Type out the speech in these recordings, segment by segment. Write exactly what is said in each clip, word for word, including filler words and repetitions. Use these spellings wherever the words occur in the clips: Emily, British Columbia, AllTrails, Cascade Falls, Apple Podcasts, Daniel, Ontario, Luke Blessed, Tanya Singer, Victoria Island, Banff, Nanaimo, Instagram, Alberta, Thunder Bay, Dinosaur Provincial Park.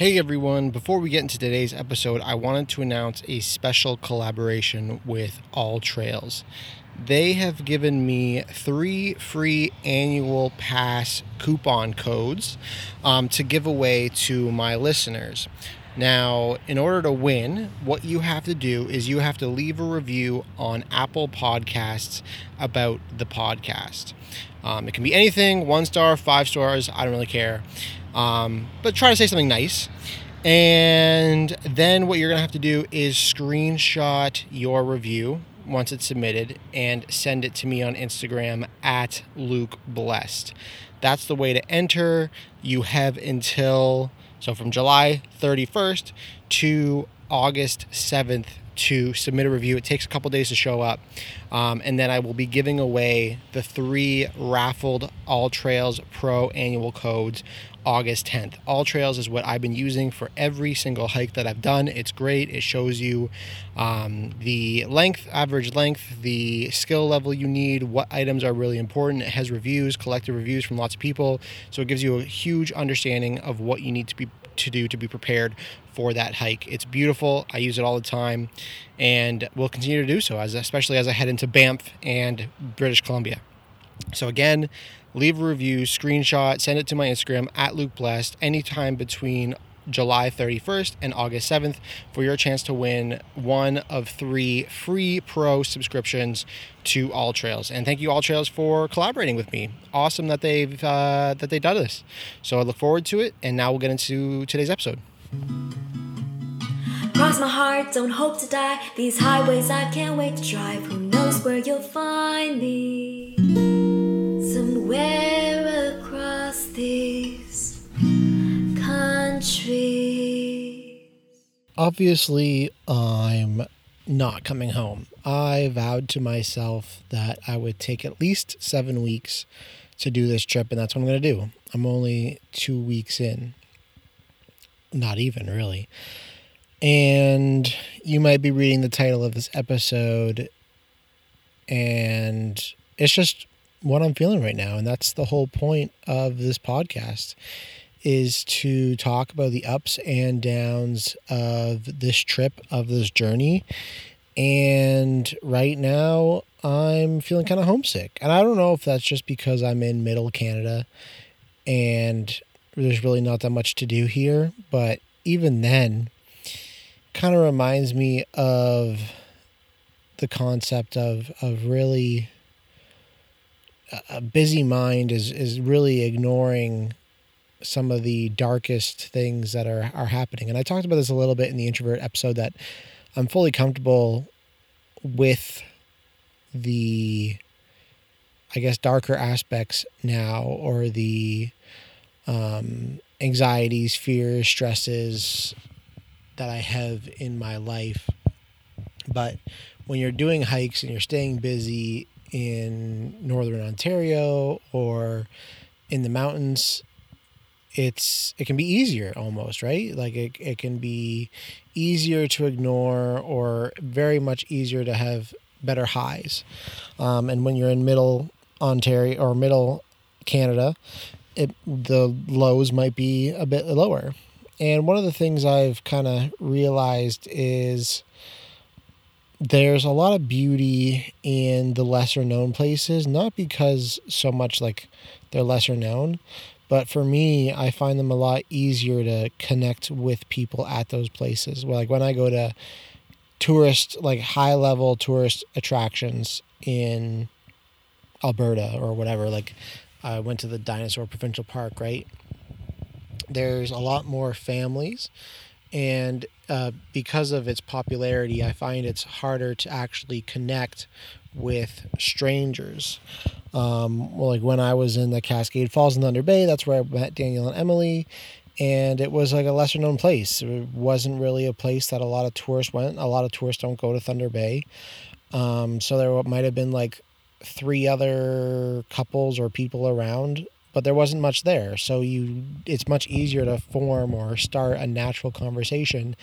Hey everyone, before we get into today's episode, I wanted to announce a special collaboration with AllTrails. They have given me three free annual pass coupon codes um, to give away to my listeners. Now, in order to win, what you have to do is you have to leave a review on Apple Podcasts about the podcast. Um, it can be anything, one star, five stars, I don't really care. Um, but try to say something nice. And then what you're going to have to do is screenshot your review once it's submitted and send it to me on Instagram at Luke Blessed. That's the way to enter. You have until... So from July thirty-first to August seventh to submit a review. It takes a couple days to show up. Um, and then I will be giving away the three raffled AllTrails Pro annual codes August tenth. AllTrails is what I've been using for every single hike that I've done. It's great. It shows you um, the length, average length, the skill level you need, what items are really important. It has reviews, collected reviews from lots of people. So it gives you a huge understanding of what you need to be to do to be prepared for that hike. It's beautiful. I use it all the time and will continue to do so, as especially as I head into Banff and British Columbia. So again, leave a review, screenshot, send it to my Instagram at Luke Blessed anytime between July thirty-first and August seventh for your chance to win one of three free pro subscriptions to AllTrails. And thank you, AllTrails, for collaborating with me. Awesome that they've uh, that they done this. So I look forward to it. And now we'll get into today's episode. Cross my heart, don't hope to die. These highways I can't wait to drive. Who knows where you'll find me? Somewhere across these countries. Obviously, I'm not coming home. I vowed to myself that I would take at least seven weeks to do this trip, and that's what I'm going to do. I'm only two weeks in. Not even, really. And you might be reading the title of this episode, and it's just what I'm feeling right now. And that's the whole point of this podcast, is to talk about the ups and downs of this trip, of this journey. And right now I'm feeling kind of homesick. And I don't know if that's just because I'm in middle Canada and there's really not that much to do here. But even then, kind of reminds me of the concept of, of really... a busy mind is, is really ignoring some of the darkest things that are, are happening. And I talked about this a little bit in the introvert episode, that I'm fully comfortable with the, I guess, darker aspects now, or the um, anxieties, fears, stresses that I have in my life. But when you're doing hikes and you're staying busy in northern Ontario or in the mountains, it's it can be easier almost, right? Like it, it can be easier to ignore, or very much easier to have better highs. Um, and when you're in middle Ontario or middle Canada, it, the lows might be a bit lower. And one of the things I've kind of realized is there's a lot of beauty in the lesser known places, not because so much like they're lesser known, but for me, I find them a lot easier to connect with people at those places. Well, like when I go to tourist, like high level tourist attractions in Alberta or whatever, like I went to the Dinosaur Provincial Park, right? There's a lot more families. And uh, because of its popularity, I find it's harder to actually connect with strangers. Um, well, like when I was in the Cascade Falls in Thunder Bay, that's where I met Daniel and Emily. And it was like a lesser known place. It wasn't really a place that a lot of tourists went. A lot of tourists don't go to Thunder Bay. Um, so there might have been like three other couples or people around, but there wasn't much there. So you, it's much easier to form or start a natural conversation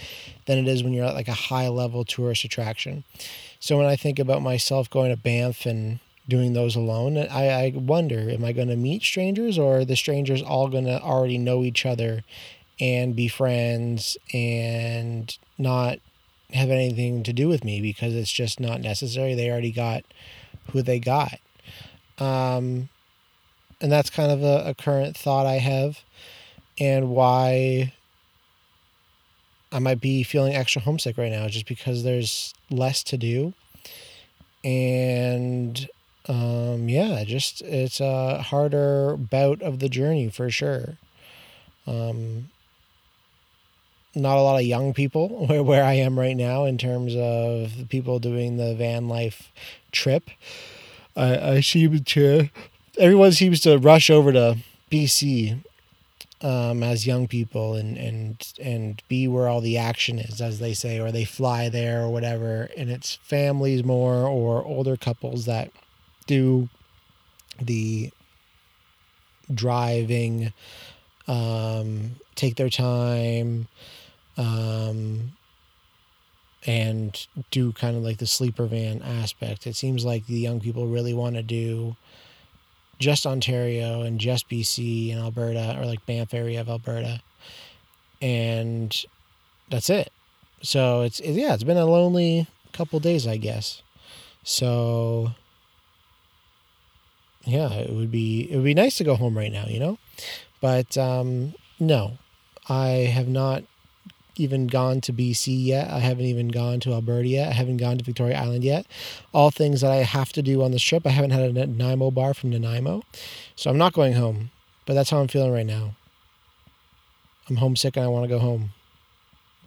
than it is when you're at like a high level tourist attraction. So when I think about myself going to Banff and doing those alone, I, I wonder, am I going to meet strangers, or are the strangers all going to already know each other and be friends and not have anything to do with me because it's just not necessary. They already got who they got. Um, and that's kind of a, a current thought I have, and why I might be feeling extra homesick right now, just because there's less to do. And, um, yeah, just, it's a harder bout of the journey for sure. Um, not a lot of young people where, where I am right now in terms of the people doing the van life trip. I, I seem to, everyone seems to rush over to B C, um, as young people and, and, and be where all the action is, as they say, or they fly there or whatever. And it's families more or older couples that do the driving, um, take their time, um, and do kind of like the sleeper van aspect. It seems like the young people really want to do just Ontario and just B C and Alberta, or like Banff area of Alberta. And that's it. So it's, it, yeah, it's been a lonely couple days, I guess. So yeah, it would be, it would be nice to go home right now, you know? But, um, no, I have not even gone to B C yet. I haven't even gone to Alberta yet. I haven't gone to Victoria Island yet. All things that I have to do on this trip. I haven't had a Nanaimo bar from Nanaimo. So I'm not going home, but that's how I'm feeling right now. I'm homesick and I want to go home.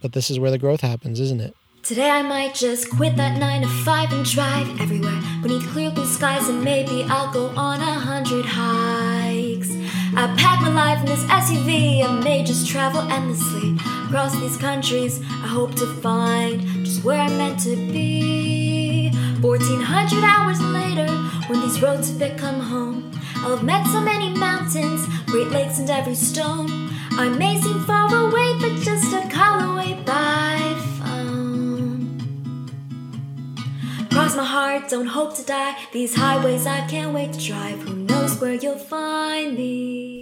But this is where the growth happens, isn't it? Today I might just quit that nine to five and drive everywhere beneath clear blue skies, and maybe I'll go on a hundred hikes. I pack my life in this S U V, I may just travel endlessly across these countries. I hope to find just where I'm meant to be. fourteen hundred hours later, when these roads have become home, I'll have met so many mountains, great lakes and every stone. I may seem far away, but just a call away by phone. Cross my heart, don't hope to die, these highways I can't wait to drive. Who knows where you'll find me?